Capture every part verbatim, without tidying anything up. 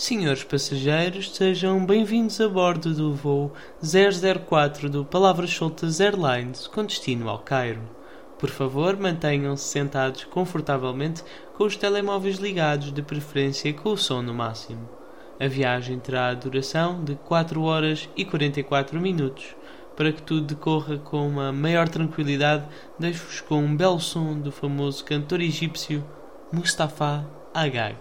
Senhores passageiros, sejam bem-vindos a bordo do voo zero zero quatro do Palavras Soltas Airlines, com destino ao Cairo. Por favor, mantenham-se sentados confortavelmente com os telemóveis ligados, de preferência com o som no máximo. A viagem terá a duração de quatro horas e quarenta e quatro minutos. Para que tudo decorra com uma maior tranquilidade, deixo-vos com um belo som do famoso cantor egípcio Mustafa Agag.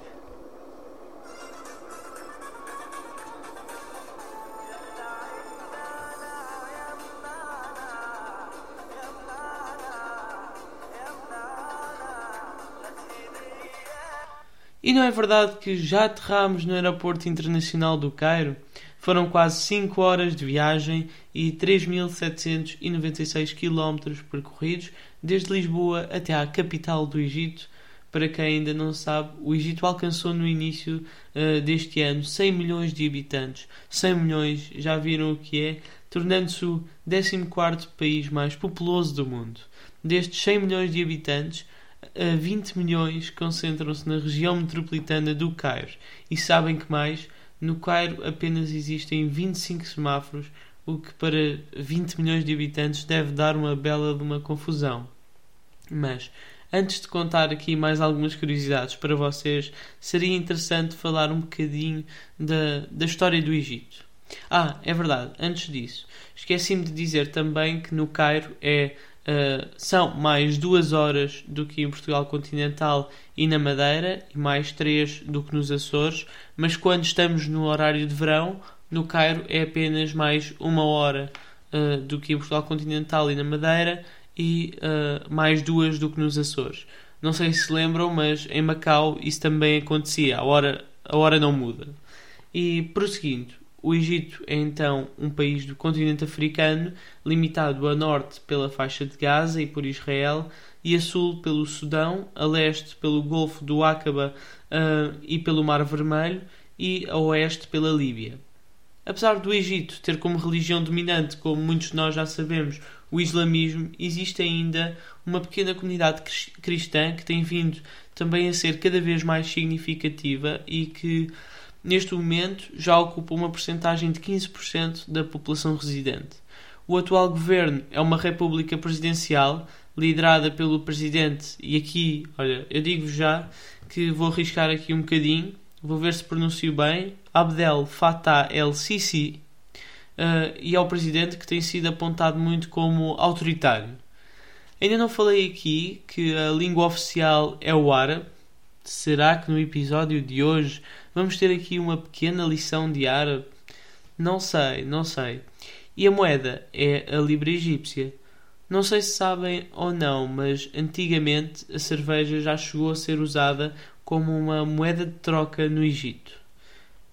E não é verdade que já aterramos no Aeroporto Internacional do Cairo? Foram quase cinco horas de viagem e três mil setecentos e noventa e seis quilómetros percorridos desde Lisboa até à capital do Egito. Para quem ainda não sabe, o Egito alcançou no início uh, deste ano cem milhões de habitantes. cem milhões, já viram o que é, tornando-se o décimo quarto país mais populoso do mundo. Destes cem milhões de habitantes, uh, vinte milhões concentram-se na região metropolitana do Cairo. E sabem que mais? No Cairo apenas existem vinte e cinco semáforos, o que para vinte milhões de habitantes deve dar uma bela de uma confusão. Mas, antes de contar aqui mais algumas curiosidades para vocês, seria interessante falar um bocadinho da, da história do Egito. Ah, é verdade, antes disso, esqueci-me de dizer também que no Cairo é... Uh, são mais duas horas do que em Portugal continental e na Madeira, e mais três do que nos Açores, mas quando estamos no horário de verão, no Cairo é apenas mais uma hora uh, do que em Portugal continental e na Madeira, e uh, mais duas do que nos Açores. Não sei se lembram, mas em Macau isso também acontecia, a hora, a hora não muda. E prosseguindo, o Egito é então um país do continente africano, limitado a norte pela faixa de Gaza e por Israel, e a sul pelo Sudão, a leste pelo Golfo do Aqaba uh, e pelo Mar Vermelho, e a oeste pela Líbia. Apesar do Egito ter como religião dominante, como muitos de nós já sabemos, o islamismo, existe ainda uma pequena comunidade cristã que tem vindo também a ser cada vez mais significativa e que neste momento já ocupa uma percentagem de quinze por cento da população residente. O atual governo é uma república presidencial, liderada pelo presidente, e aqui, olha, eu digo já que vou arriscar aqui um bocadinho, vou ver se pronuncio bem, Abdel Fattah el-Sisi, uh, e é o presidente que tem sido apontado muito como autoritário. Ainda não falei aqui que a língua oficial é o árabe. Será que no episódio de hoje vamos ter aqui uma pequena lição de árabe? Não sei, não sei. E a moeda é a libra egípcia. Não sei se sabem ou não, mas antigamente a cerveja já chegou a ser usada como uma moeda de troca no Egito.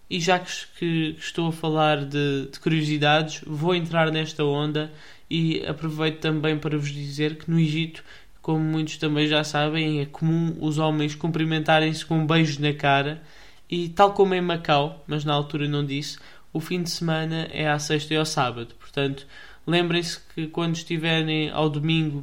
E já que estou a falar de, de curiosidades, vou entrar nesta onda e aproveito também para vos dizer que no Egito, como muitos também já sabem, é comum os homens cumprimentarem-se com um beijo na cara. E tal como em Macau, mas na altura não disse, o fim de semana é à sexta e ao sábado. Portanto, lembrem-se que quando estiverem ao domingo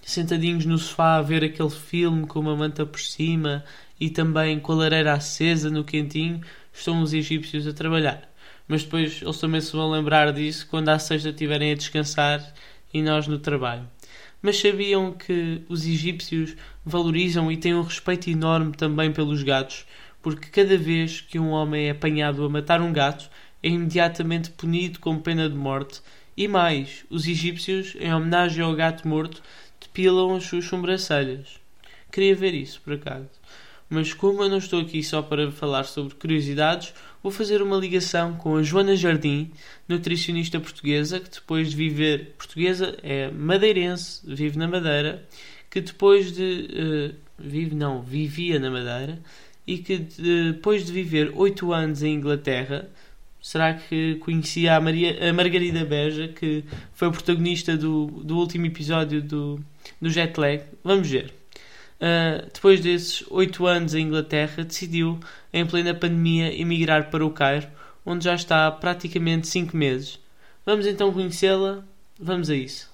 sentadinhos no sofá a ver aquele filme com uma manta por cima e também com a lareira acesa no quentinho, estão os egípcios a trabalhar. Mas depois eles também se vão lembrar disso quando à sexta estiverem a descansar e nós no trabalho. Mas sabiam que os egípcios valorizam e têm um respeito enorme também pelos gatos, porque cada vez que um homem é apanhado a matar um gato, é imediatamente punido com pena de morte. E mais, os egípcios, em homenagem ao gato morto, depilam as suas sobrancelhas. Queria ver isso, por acaso. Mas como eu não estou aqui só para falar sobre curiosidades, vou fazer uma ligação com a Joana Jardim, nutricionista portuguesa, que depois de viver... Portuguesa é madeirense, vive na Madeira, que depois de... Uh, vive não, vivia na Madeira, e que depois de viver oito anos em Inglaterra, será que conhecia a, Maria, a Margarida Beja, que foi a protagonista do, do último episódio do, do Jet Lag? Vamos ver. Uh, depois desses oito anos em Inglaterra, decidiu, em plena pandemia, emigrar para o Cairo, onde já está há praticamente cinco meses. Vamos então conhecê-la? Vamos a isso.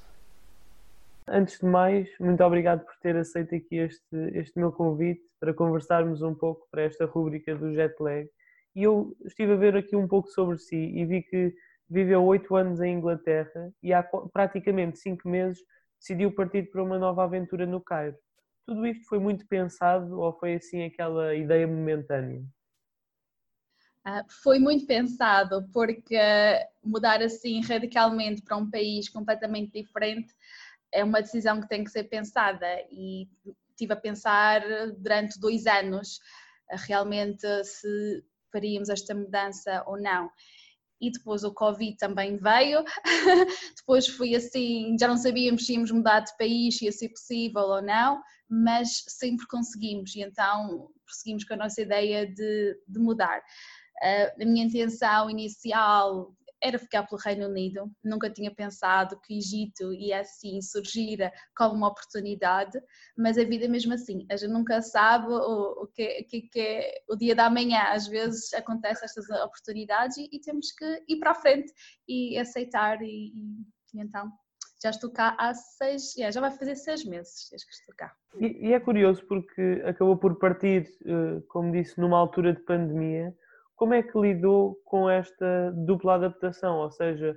Antes de mais, muito obrigado por ter aceito aqui este, este meu convite para conversarmos um pouco para esta rúbrica do Jet Lag E eu estive a ver aqui um pouco sobre si e vi que viveu oito anos em Inglaterra e há praticamente cinco meses decidiu partir para uma nova aventura no Cairo. Tudo isto foi muito pensado ou foi assim aquela ideia momentânea? Uh, foi muito pensado, porque mudar assim radicalmente para um país completamente diferente é uma decisão que tem que ser pensada e estive a pensar durante dois anos realmente se faríamos esta mudança ou não. E depois o Covid também veio, depois foi assim, já não sabíamos se íamos mudar de país, se ia ser possível ou não, mas sempre conseguimos e então prosseguimos com a nossa ideia de, de mudar. Uh, a minha intenção inicial era ficar pelo Reino Unido, nunca tinha pensado que o Egito ia assim surgir como uma oportunidade, mas a vida é mesmo assim, a gente nunca sabe o, o que, que, que é o dia da manhã, às vezes acontecem estas oportunidades e, e temos que ir para a frente e aceitar e, e, e então já estou cá há seis, já vai fazer seis meses desde que estou cá. E, e é curioso porque acabou por partir, como disse, numa altura de pandemia. Como é que lidou com esta dupla adaptação? Ou seja,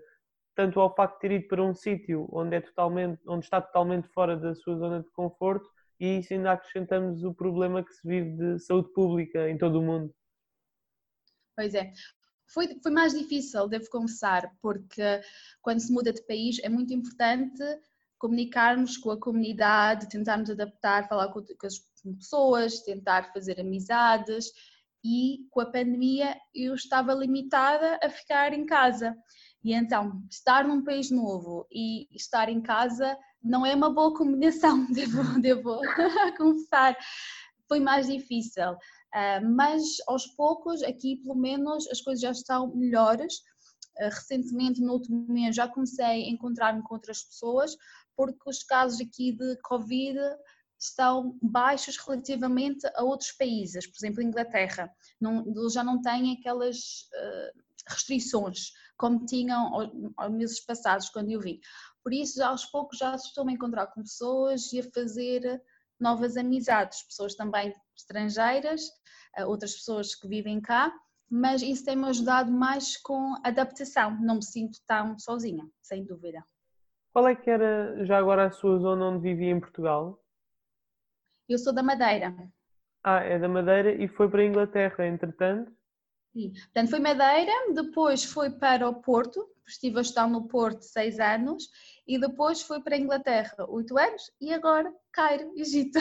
tanto ao facto de ter ido para um sítio onde, é totalmente, onde está totalmente fora da sua zona de conforto e isso ainda acrescentamos o problema que se vive de saúde pública em todo o mundo. Pois é. Foi, foi mais difícil, devo confessar, porque quando se muda de país é muito importante comunicarmos com a comunidade, tentarmos adaptar, falar com, com as pessoas, tentar fazer amizades. E com a pandemia eu estava limitada a ficar em casa. E então, estar num país novo e estar em casa não é uma boa combinação, devo, devo confessar. Foi mais difícil, mas aos poucos, aqui pelo menos, as coisas já estão melhores. Recentemente, no último mês, já comecei a encontrar-me com outras pessoas, porque os casos aqui de Covid estão baixos relativamente a outros países, por exemplo, a Inglaterra. Não, já não têm aquelas uh, restrições como tinham aos meses passados, quando eu vim. Por isso, já aos poucos, já estou a encontrar com pessoas e a fazer novas amizades, pessoas também estrangeiras, uh, outras pessoas que vivem cá, mas isso tem-me ajudado mais com adaptação, não me sinto tão sozinha, sem dúvida. Qual é que era, já agora, a sua zona onde vivia em Portugal? Eu sou da Madeira. Ah, é da Madeira e foi para a Inglaterra, entretanto? Sim, portanto foi Madeira, depois foi para o Porto, estive a estar no Porto seis anos e depois fui para a Inglaterra oito anos e agora Cairo, Egito.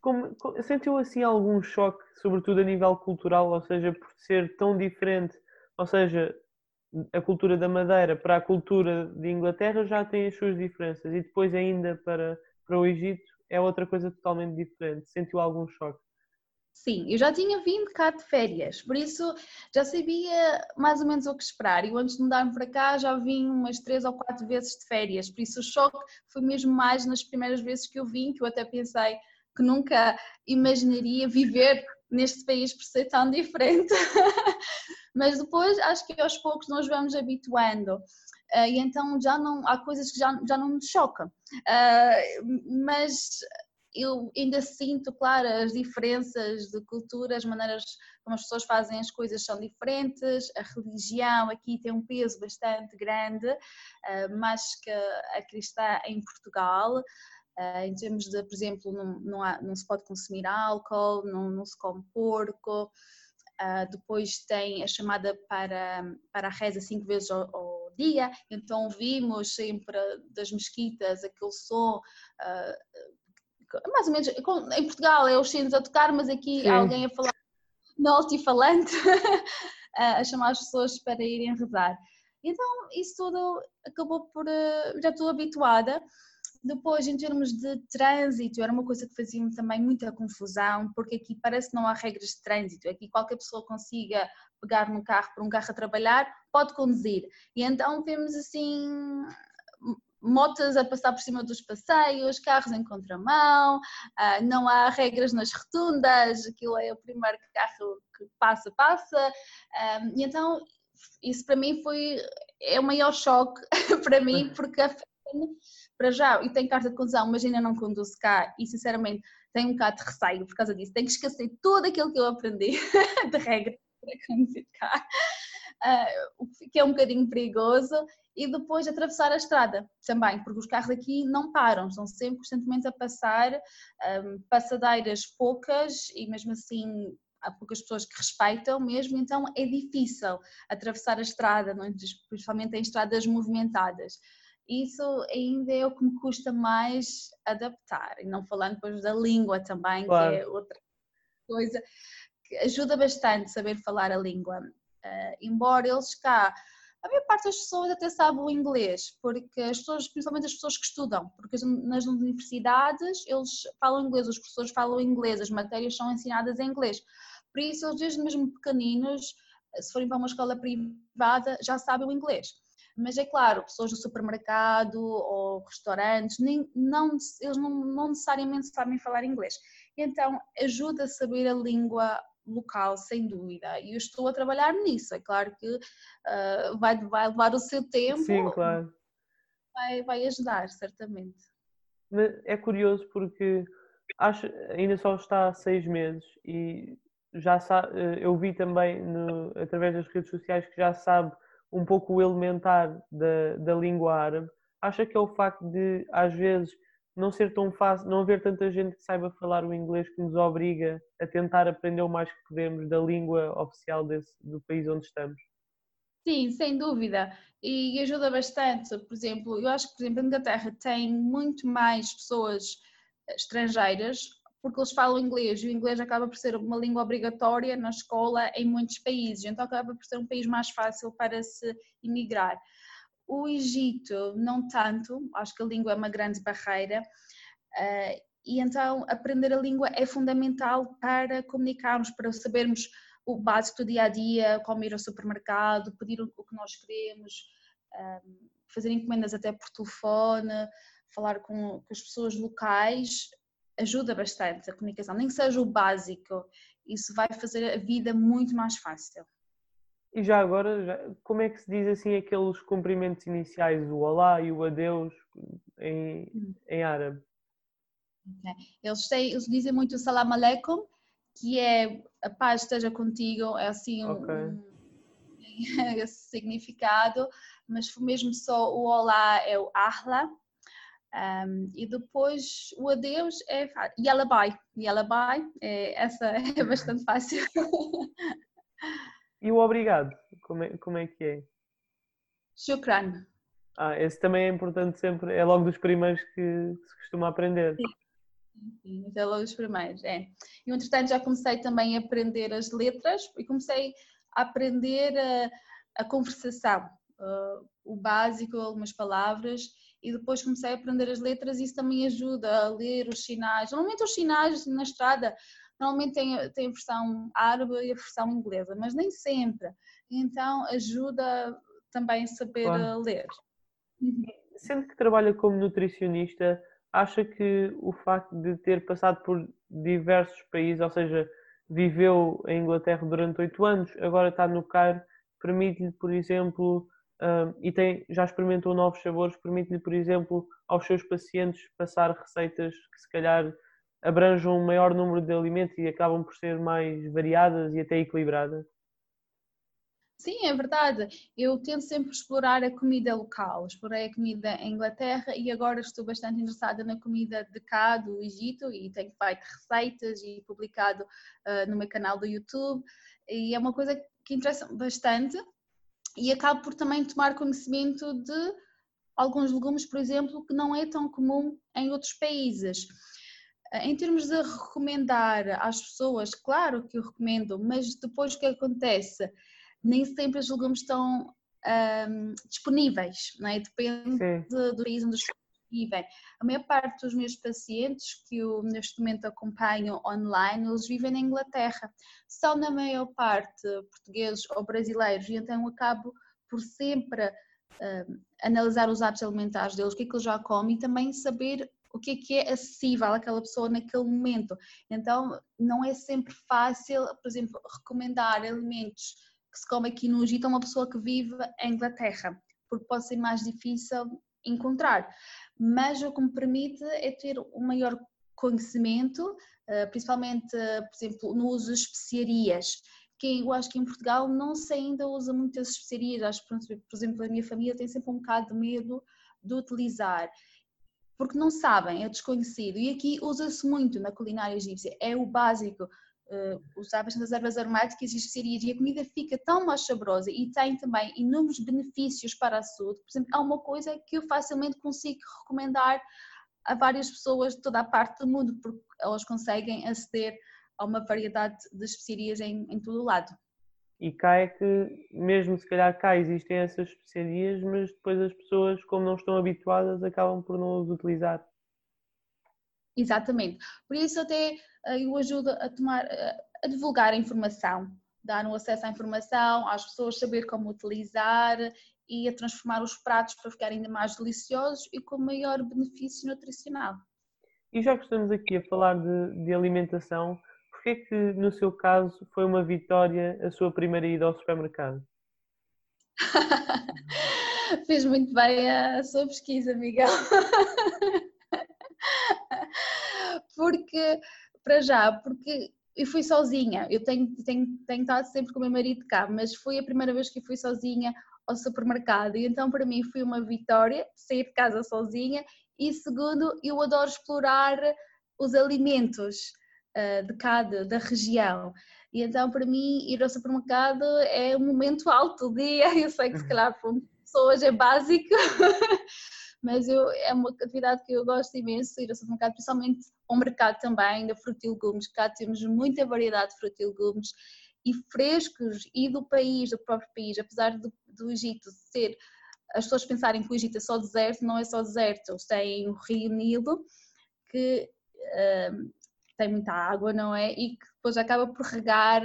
Como, sentiu assim algum choque, sobretudo a nível cultural, ou seja, por ser tão diferente, ou seja, a cultura da Madeira para a cultura de Inglaterra já tem as suas diferenças e depois ainda para... para o Egito é outra coisa totalmente diferente. Sentiu algum choque? Sim, eu já tinha vindo cá de férias, por isso já sabia mais ou menos o que esperar. E antes de mudar-me para cá já vim umas três ou quatro vezes de férias, por isso o choque foi mesmo mais nas primeiras vezes que eu vim, que eu até pensei que nunca imaginaria viver neste país por ser tão diferente. Mas depois acho que aos poucos nós vamos habituando. Uh, e então já não, há coisas que já, já não me chocam, uh, mas eu ainda sinto, claro, as diferenças de cultura, as maneiras como as pessoas fazem as coisas são diferentes, a religião aqui tem um peso bastante grande, uh, mais que a cristã em Portugal, uh, em termos de, por exemplo, não, não, há, não se pode consumir álcool, não, não se come porco, uh, depois tem a chamada para, para a reza cinco vezes ao, ao dia, então vimos sempre das mesquitas aquele som, uh, mais ou menos, em Portugal é os sinos a tocar, mas aqui há alguém a falar no altifalante, a chamar as pessoas para irem rezar. Então isso tudo acabou por, uh, já estou habituada. Depois, em termos de trânsito, era uma coisa que fazia-me também muita confusão, porque aqui parece que não há regras de trânsito, aqui qualquer pessoa consiga pegar num carro, por um carro a trabalhar, pode conduzir. E então temos assim, motas a passar por cima dos passeios, carros em contramão, não há regras nas rotundas, aquilo é o primeiro carro que passa, passa, e então isso para mim foi, é o maior choque para mim, porque a para já, e tenho carta de condução, mas ainda não conduzo cá e sinceramente tenho um bocado de receio por causa disso, tenho que esquecer tudo aquilo que eu aprendi de regra para conduzir cá, o uh, que é um bocadinho perigoso, e depois atravessar a estrada também, porque os carros aqui não param, estão sempre constantemente a passar, um, passadeiras poucas e mesmo assim há poucas pessoas que respeitam mesmo, então é difícil atravessar a estrada, não? Principalmente em estradas movimentadas. Isso ainda é o que me custa mais adaptar, e não falando depois da língua também, claro, que é outra coisa que ajuda bastante saber falar a língua. Uh, embora eles cá, a maior parte das pessoas até sabe o inglês, porque as pessoas, principalmente as pessoas que estudam, porque nas universidades eles falam inglês, os professores falam inglês, as matérias são ensinadas em inglês, por isso eles desde mesmo pequeninos, se forem para uma escola privada, já sabem o inglês. Mas é claro, pessoas do supermercado ou restaurantes, nem, não, eles não, não necessariamente sabem falar inglês, então ajuda a saber a língua local, sem dúvida, e eu estou a trabalhar nisso. É claro que uh, vai, vai levar o seu tempo. Sim, claro. Vai, vai ajudar, certamente. Mas é curioso porque acho, ainda só está há seis meses e já sabe, eu vi também no, através das redes sociais que já sabe um pouco o elementar da, da língua árabe. Acha que é o facto de, às vezes, não ser tão fácil, não haver tanta gente que saiba falar o inglês que nos obriga a tentar aprender o mais que podemos da língua oficial desse, do país onde estamos? Sim, sem dúvida, e ajuda bastante. Por exemplo, eu acho que por exemplo, a Inglaterra tem muito mais pessoas estrangeiras porque eles falam inglês, e o inglês acaba por ser uma língua obrigatória na escola em muitos países, então acaba por ser um país mais fácil para se emigrar. O Egito, não tanto, acho que a língua é uma grande barreira, uh, e então aprender a língua é fundamental para comunicarmos, para sabermos o básico do dia a dia, como ir ao supermercado, pedir o que nós queremos, um, fazer encomendas até por telefone, falar com, com as pessoas locais, ajuda bastante a comunicação, nem que seja o básico, isso vai fazer a vida muito mais fácil. E já agora, já, como é que se diz assim aqueles cumprimentos iniciais, o olá e o adeus em, em árabe? Eles, têm, eles dizem muito salam aleikum, que é a paz esteja contigo, é assim okay. um, um significado, mas foi mesmo só o olá é o ahla, um, e depois o adeus é yalla bye, yalla bye, é, essa é bastante fácil. E o obrigado, como é, como é que é? Shukran. Ah, esse também é importante sempre, é logo dos primeiros que se costuma aprender. Sim, sim, é logo dos primeiros, é. E entretanto já comecei também a aprender as letras e comecei a aprender a, a conversação, uh, o básico, algumas palavras, e depois comecei a aprender as letras e isso também ajuda a ler os sinais. Normalmente os sinais na estrada... Normalmente tem, tem a versão árabe e a versão inglesa, mas nem sempre. Então ajuda também a saber claro. ler. Sendo que trabalha como nutricionista, acha que o facto de ter passado por diversos países, ou seja, viveu em Inglaterra durante oito anos, agora está no Cairo, permite-lhe, por exemplo, um, e tem, já experimentou novos sabores, permite-lhe, por exemplo, aos seus pacientes passar receitas que se calhar abranjam um maior número de alimentos e acabam por ser mais variadas e até equilibradas? Sim, é verdade. Eu tento sempre explorar a comida local. Explorei a comida em Inglaterra e agora estou bastante interessada na comida de cá, do Egito, e tenho feito receitas e publicado uh, no meu canal do YouTube. E é uma coisa que interessa bastante e acabo por também tomar conhecimento de alguns legumes, por exemplo, que não é tão comum em outros países. Em termos de recomendar às pessoas, claro que eu recomendo, mas depois o que acontece? Nem sempre os legumes estão um, disponíveis, não é? Depende do país onde os vivem. A maior parte dos meus pacientes que eu neste momento acompanho online, eles vivem na Inglaterra. São na maior parte portugueses ou brasileiros e então eu acabo por sempre um, analisar os hábitos alimentares deles, o que é que eles já comem e também saber o que é que é acessível àquela pessoa naquele momento. Então, não é sempre fácil, por exemplo, recomendar alimentos que se come aqui no Egito a uma pessoa que vive em Inglaterra, porque pode ser mais difícil encontrar. mas o que me permite é ter um maior conhecimento, principalmente, por exemplo, no uso de especiarias, que eu acho que em Portugal não se ainda usa muitas especiarias. Acho, por exemplo, a minha família tem sempre um bocado de medo de utilizar, porque não sabem, é desconhecido. E aqui usa-se muito na culinária egípcia, é o básico. Uh, usar bastantes ervas aromáticas e especiarias, e a comida fica tão mais saborosa e tem também inúmeros benefícios para a saúde. Por exemplo, há uma coisa que eu facilmente consigo recomendar a várias pessoas de toda a parte do mundo, porque elas conseguem aceder a uma variedade de especiarias em, em todo o lado. E cá é que, mesmo se calhar cá existem essas especiarias, mas depois as pessoas, como não estão habituadas, acabam por não as utilizar. Exatamente. Por isso até eu ajudo a tomar, a divulgar a informação, dar um acesso à informação, às pessoas saber como utilizar e a transformar os pratos para ficarem ainda mais deliciosos e com maior benefício nutricional. E já que estamos aqui a falar de, de alimentação, porquê que no seu caso foi uma vitória a sua primeira ida ao supermercado? Fez muito bem a sua pesquisa, Miguel. Porque, para já, porque eu fui sozinha, eu tenho, tenho, tenho estado sempre com o meu marido cá, mas foi a primeira vez que eu fui sozinha ao supermercado e então para mim foi uma vitória sair de casa sozinha. E segundo, eu adoro explorar os alimentos uh, de cada, da região, e então para mim ir ao supermercado é um momento alto do dia. Eu sei que se calhar para pessoas é básico, mas eu, é uma atividade que eu gosto imenso, ir ao supermercado, principalmente ao mercado também, da fruta e legumes. Cá temos muita variedade de fruta e legumes, e frescos, e do país, do próprio país. Apesar do, do Egito ser, as pessoas pensarem que o Egito é só deserto, não é só deserto. Eles têm o Rio Nilo, que uh, tem muita água, não é? E que depois acaba por regar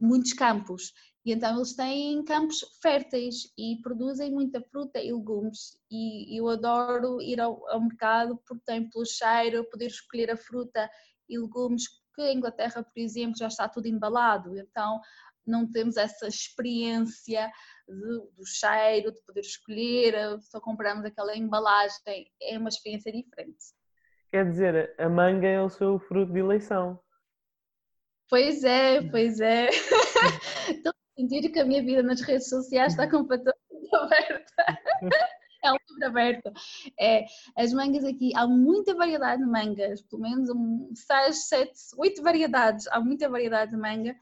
muitos campos. E então eles têm campos férteis e produzem muita fruta e legumes, e eu adoro ir ao, ao mercado porque tem pelo cheiro, poder escolher a fruta e legumes, que a Inglaterra, por exemplo, já está tudo embalado, então não temos essa experiência de, do cheiro, de poder escolher, só compramos aquela embalagem, é uma experiência diferente. Quer dizer, a manga é o seu fruto de eleição. Pois é, pois é. Sentir que a minha vida nas redes sociais está completamente aberta. É um livro aberto. É, as mangas aqui, há muita variedade de mangas, pelo menos seis, sete, oito variedades. Há muita variedade de manga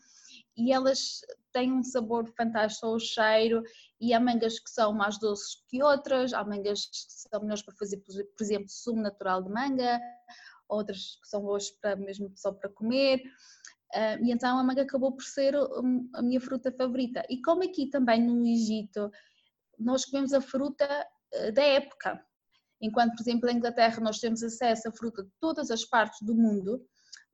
e elas têm um sabor fantástico, o cheiro, e há mangas que são mais doces que outras, há mangas que são melhores para fazer, por exemplo, sumo natural de manga, outras que são boas para, mesmo só para comer. Uh, e então a manga acabou por ser um, a minha fruta favorita. E como aqui também no Egito, nós comemos a fruta uh, da época. Enquanto, por exemplo, na Inglaterra nós temos acesso à fruta de todas as partes do mundo,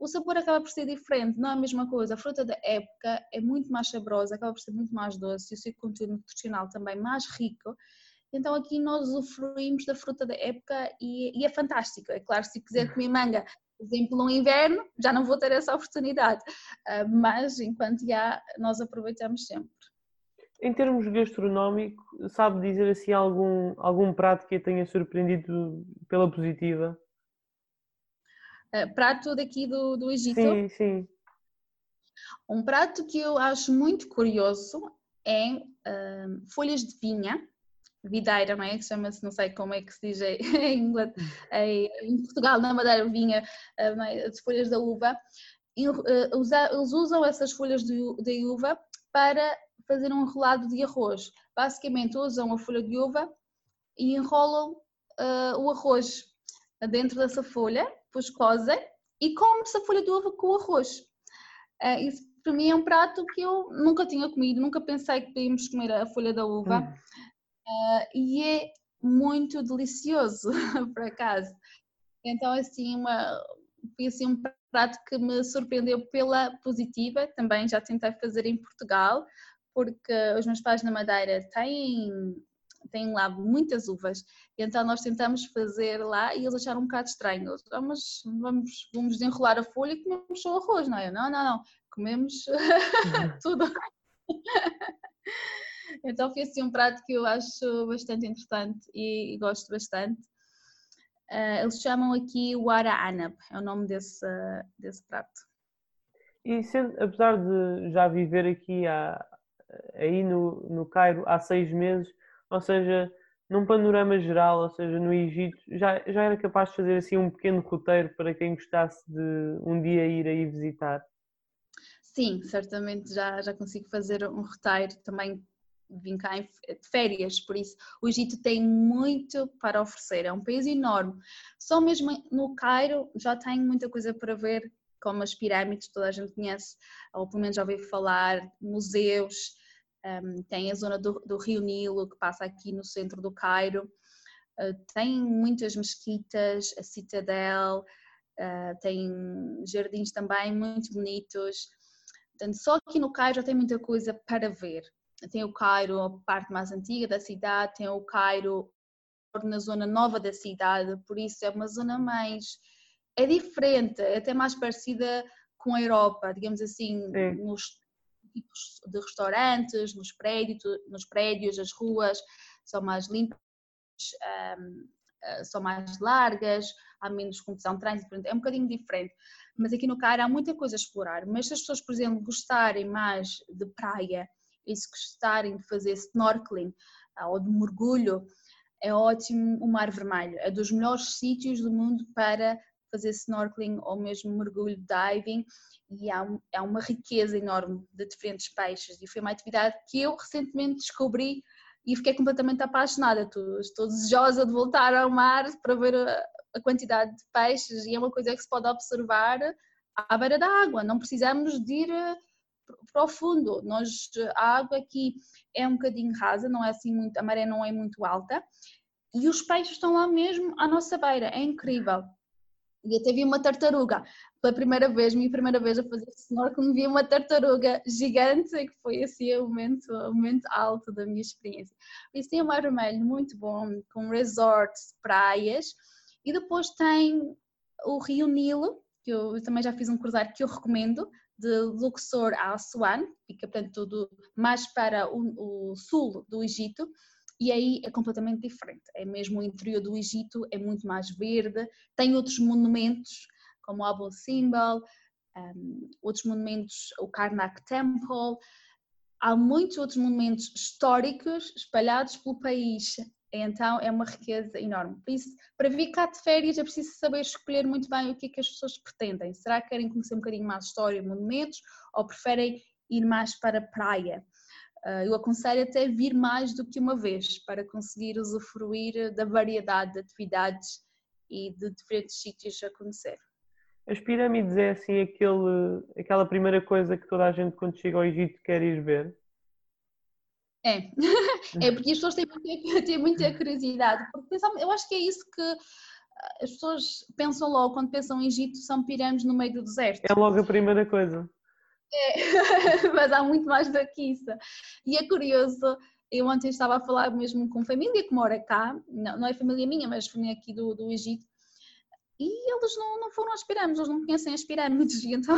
o sabor acaba por ser diferente, não é a mesma coisa. A fruta da época é muito mais saborosa, acaba por ser muito mais doce, e o seu conteúdo nutricional também mais rico. Então aqui nós usufruímos da fruta da época e, e é fantástico. É claro, se quiser comer manga, por exemplo, no inverno, já não vou ter essa oportunidade, mas enquanto há, nós aproveitamos sempre. Em termos gastronómicos, sabe dizer assim algum, algum prato que a tenha surpreendido pela positiva? Prato daqui do, do Egito? Sim, sim. Um prato que eu acho muito curioso é um, folhas de vinha, videira, não é? Que chama-se, não sei como é que se diz em, em Portugal, na Madeira, vinha, é? As folhas da uva. Eles usam essas folhas de uva para fazer um enrolado de arroz. Basicamente usam a folha de uva e enrolam uh, o arroz dentro dessa folha, depois cozem e come-se a folha de uva com o arroz. Uh, isso para mim é um prato que eu nunca tinha comido, nunca pensei que podíamos comer a folha da uva. Hum. Uh, e é muito delicioso, por acaso. Então, assim, uma, foi assim um prato que me surpreendeu pela positiva. Também já tentei fazer em Portugal, porque os meus pais na Madeira têm, têm lá muitas uvas. E então nós tentamos fazer lá e eles acharam um bocado estranho. Eles, ah, mas vamos, vamos desenrolar a folha e comemos só arroz, não é? Eu, não, não, não, comemos tudo. Então foi assim um prato que eu acho bastante interessante e gosto bastante. Uh, eles chamam aqui o Wara Anab, é o nome desse, uh, desse prato. E sendo, apesar de já viver aqui há, aí no, no Cairo há seis meses, ou seja, num panorama geral, ou seja, no Egito, já, já era capaz de fazer assim um pequeno roteiro para quem gostasse de um dia ir aí visitar? Sim, certamente já, já consigo fazer um roteiro. Também vim cá de férias, por isso o Egito tem muito para oferecer, é um país enorme. Só mesmo no Cairo já tenho muita coisa para ver, como as pirâmides, toda a gente conhece, ou pelo menos já ouvi falar, museus, um, tem a zona do, do Rio Nilo, que passa aqui no centro do Cairo, uh, tem muitas mesquitas, a Citadel, uh, tem jardins também muito bonitos. Portanto, só aqui no Cairo já tem muita coisa para ver. Tem o Cairo, a parte mais antiga da cidade, tem o Cairo na zona nova da cidade, por isso é uma zona mais... é diferente, é até mais parecida com a Europa, digamos assim, é. Nos tipos de restaurantes, nos prédios, nos prédios, as ruas são mais limpas, um, são mais largas, há menos condução de trânsito, é um bocadinho diferente. Mas aqui no Cairo há muita coisa a explorar, mas se as pessoas, por exemplo, gostarem mais de praia e se gostarem de fazer snorkeling ou de mergulho, é ótimo o Mar Vermelho, é dos melhores sítios do mundo para fazer snorkeling ou mesmo mergulho, diving, e há, há uma riqueza enorme de diferentes peixes, e foi uma atividade que eu recentemente descobri e fiquei completamente apaixonada. Estou, estou desejosa de voltar ao mar para ver a, a quantidade de peixes, e é uma coisa que se pode observar à beira da água, não precisamos de ir para o fundo. Nós, a água aqui é um bocadinho rasa, não é assim muito, a maré não é muito alta, e os peixes estão lá mesmo à nossa beira, é incrível. E até vi uma tartaruga, pela primeira vez, minha primeira vez a fazer snorkeling, vi uma tartaruga gigante, que foi assim o momento, o momento alto da minha experiência. Isso tem um Mar Vermelho muito bom, com resorts, praias, e depois tem o Rio Nilo, que eu também já fiz um cruzeiro que eu recomendo, de Luxor a Assuan, fica portanto do, mais para o, o sul do Egito. E aí é completamente diferente, é mesmo o interior do Egito, é muito mais verde, tem outros monumentos, como o Abu Simbel, um, outros monumentos, o Karnak Temple, há muitos outros monumentos históricos espalhados pelo país, então é uma riqueza enorme. Por isso, para vir cá de férias é preciso saber escolher muito bem o que é que as pessoas pretendem, será que querem conhecer um bocadinho mais história, monumentos, ou preferem ir mais para a praia? Eu aconselho até vir mais do que uma vez para conseguir usufruir da variedade de atividades e de diferentes sítios a conhecer. As pirâmides é assim aquele, aquela primeira coisa que toda a gente quando chega ao Egito quer ir ver? É, é porque as pessoas têm, têm muita curiosidade, porque eu acho que é isso que as pessoas pensam logo quando pensam em Egito, são pirâmides no meio do deserto. É logo a primeira coisa. É, mas há muito mais do que isso. E é curioso, eu ontem estava a falar mesmo com família que mora cá, não, não é família minha, mas família aqui do, do Egito, e eles não, não foram às pirâmides, eles não conhecem as pirâmides, então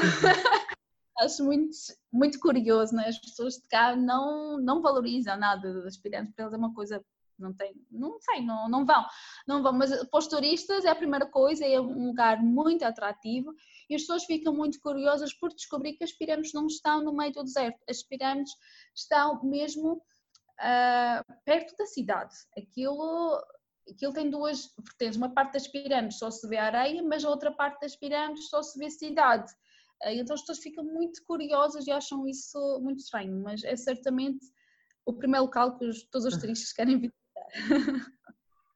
acho muito, muito curioso, né? As pessoas de cá não, não valorizam nada das pirâmides, para eles é uma coisa, não tem, não sei, não, não vão, não vão, mas para os turistas é a primeira coisa, é um lugar muito atrativo. E as pessoas ficam muito curiosas por descobrir que as pirâmides não estão no meio do deserto. As pirâmides estão mesmo uh, perto da cidade. Aquilo, aquilo tem duas vertentes. Uma parte das pirâmides só se vê areia, mas a outra parte das pirâmides só se vê cidade. Uh, então as pessoas ficam muito curiosas e acham isso muito estranho. Mas é certamente o primeiro local que os, todos os turistas querem visitar.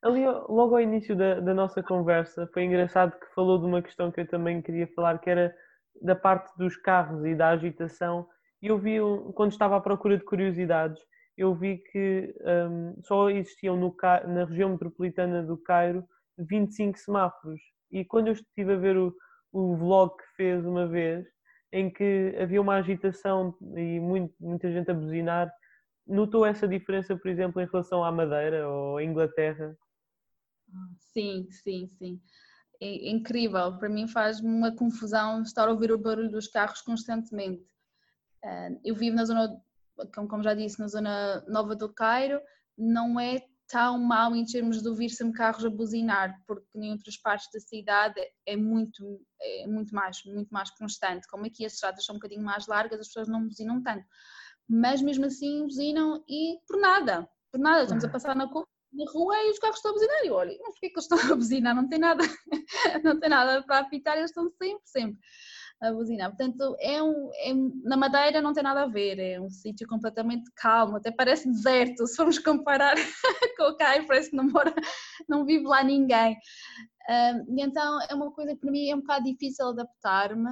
Ali, logo ao início da, da nossa conversa, foi engraçado que falou de uma questão que eu também queria falar, que era da parte dos carros e da agitação. E eu vi, quando estava à procura de curiosidades, eu vi que um, só existiam no, na região metropolitana do Cairo vinte e cinco semáforos. E quando eu estive a ver o, o vlog que fez uma vez, em que havia uma agitação e muito, muita gente a buzinar, notou essa diferença, por exemplo, em relação à Madeira ou à Inglaterra? Sim, sim, sim. É incrível. Para mim faz-me uma confusão estar a ouvir o barulho dos carros constantemente. Eu vivo na zona, como já disse, na zona nova do Cairo, não é tão mal em termos de ouvir-se carros a buzinar, porque em outras partes da cidade é muito, é muito mais, muito mais constante. Como aqui as estradas são um bocadinho mais largas, as pessoas não buzinam tanto, mas mesmo assim buzinam e por nada, por nada, estamos a passar na curva, na rua e os carros estão a buzinar e eu olho, mas porquê que eles estão a buzinar? Não tem nada, não tem nada para apitar, eles estão sempre, sempre a buzinar. Portanto, é um, é, na Madeira não tem nada a ver, é um sítio completamente calmo, até parece deserto, se formos comparar com o Cairo, parece que não mora, não vive lá ninguém. Um, e então é uma coisa que para mim é um bocado difícil adaptar-me,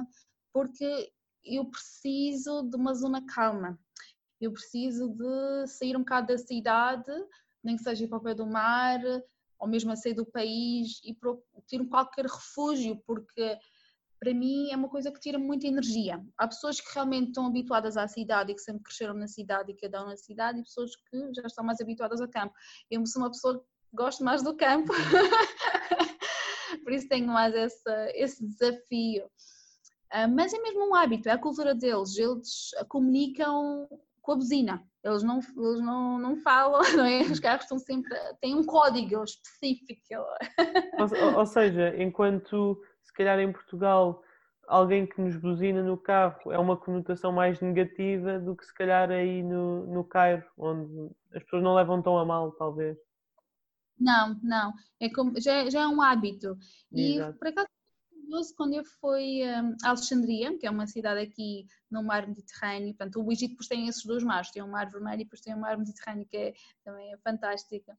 porque eu preciso de uma zona calma, eu preciso de sair um bocado da cidade, nem que seja ir para o pé do mar, ou mesmo a sair do país e ter qualquer refúgio, porque para mim é uma coisa que tira muita energia. Há pessoas que realmente estão habituadas à cidade e que sempre cresceram na cidade e cada um na cidade, e pessoas que já estão mais habituadas ao campo. Eu sou uma pessoa que gosto mais do campo, por isso tenho mais essa, esse desafio. Mas é mesmo um hábito, é a cultura deles, eles comunicam com a buzina, eles não, eles não, não falam, não é? Os carros estão sempre, têm um código específico. Ou, ou seja, enquanto se calhar em Portugal alguém que nos buzina no carro é uma conotação mais negativa do que se calhar aí no, no Cairo, onde as pessoas não levam tão a mal, talvez. Não, não, é como, já, já é um hábito. E exato. Por acaso, quando eu fui a Alexandria, que é uma cidade aqui no mar Mediterrâneo, portanto o Egito depois tem esses dois mares, tem o mar vermelho e depois tem o mar Mediterrâneo, que é, também é fantástica,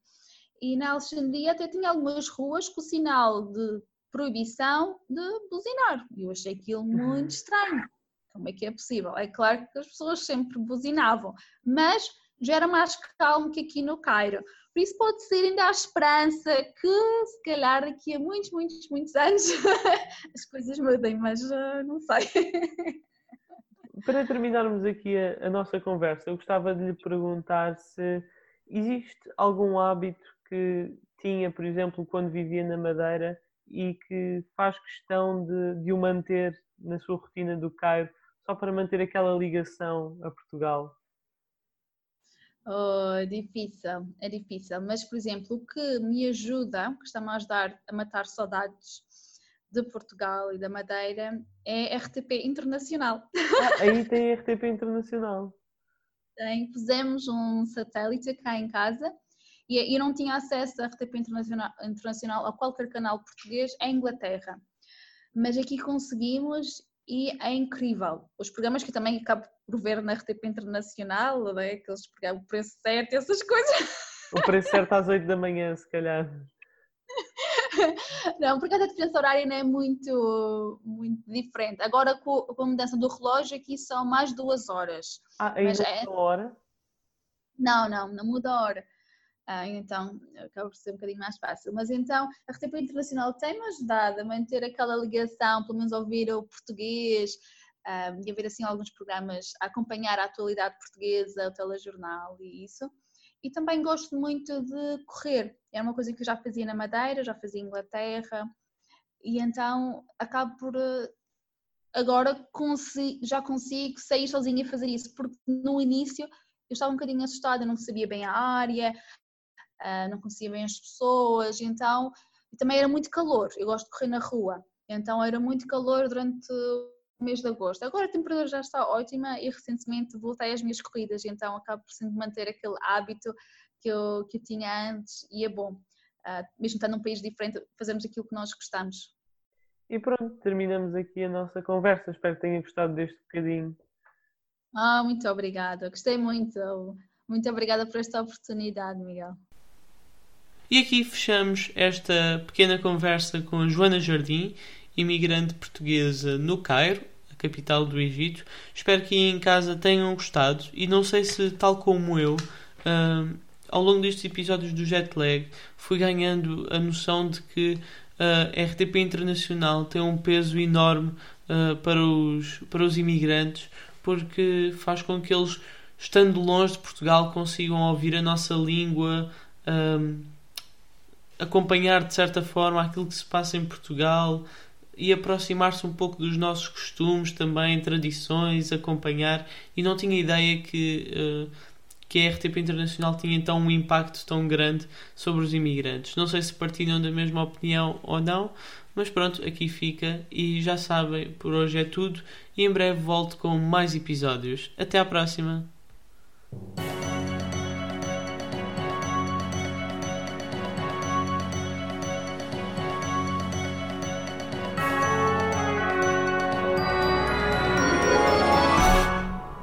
e na Alexandria até tinha algumas ruas com o sinal de proibição de buzinar, e eu achei aquilo muito estranho, como é que é possível? É claro que as pessoas sempre buzinavam, mas já era mais calmo que aqui no Cairo. Por isso pode ser ainda a esperança que, se calhar, daqui a muitos, muitos, muitos anos as coisas mudem, mas uh, não sei. Para terminarmos aqui a, a nossa conversa, eu gostava de lhe perguntar se existe algum hábito que tinha, por exemplo, quando vivia na Madeira e que faz questão de, de o manter na sua rotina do Cairo, só para manter aquela ligação a Portugal. Oh, é difícil, é difícil, mas por exemplo, o que me ajuda, que está-me a ajudar a matar saudades de Portugal e da Madeira é R T P Internacional. Ah, aí tem R T P Internacional. Tem, pusemos um satélite cá em casa e eu não tinha acesso a R T P Internacional, internacional a qualquer canal português em Inglaterra, mas aqui conseguimos. E é incrível. Os programas que eu também acabo por ver na R T P Internacional, não é? Aqueles programas, o preço certo e essas coisas. O preço certo às oito da manhã, se calhar. Não, porque a diferença horária não é muito, muito diferente. Agora, com, com a mudança do relógio, aqui são mais duas horas. Ah, aí mas não é... muda a hora? Não, não, não muda a hora. Ah, então, acaba por ser um bocadinho mais fácil. Mas então, a R T P Internacional tem-me ajudado a manter aquela ligação, pelo menos ouvir o português, um, e haver assim alguns programas a acompanhar a atualidade portuguesa, o telejornal e isso. E também gosto muito de correr. Era uma coisa que eu já fazia na Madeira, já fazia em Inglaterra, e então acabo por... Agora consigo, já consigo sair sozinha e fazer isso, porque no início eu estava um bocadinho assustada, não sabia bem a área... Uh, não conhecia bem as pessoas, então também era muito calor, eu gosto de correr na rua, então era muito calor durante o mês de agosto. Agora a temperatura já está ótima e recentemente voltei às minhas corridas, então acabo por sempre manter aquele hábito que eu, que eu tinha antes e é bom, uh, mesmo estando num país diferente, fazermos aquilo que nós gostamos. E pronto, terminamos aqui a nossa conversa, espero que tenha gostado deste bocadinho. Ah, muito obrigada, gostei muito, muito obrigada por esta oportunidade, Miguel. E aqui fechamos esta pequena conversa com a Joana Jardim, imigrante portuguesa no Cairo, a capital do Egito. Espero que em casa tenham gostado e não sei se, tal como eu, uh, ao longo destes episódios do Jet Lag, fui ganhando a noção de que uh, a R T P Internacional tem um peso enorme uh, para os, para os imigrantes, porque faz com que eles, estando longe de Portugal, consigam ouvir a nossa língua, um, acompanhar de certa forma aquilo que se passa em Portugal e aproximar-se um pouco dos nossos costumes também, tradições, acompanhar, e não tinha ideia que, uh, que a R T P Internacional tinha então um impacto tão grande sobre os imigrantes. Não sei se partilham da mesma opinião ou não, mas pronto, aqui fica. E já sabem, por hoje é tudo e em breve volto com mais episódios. Até à próxima!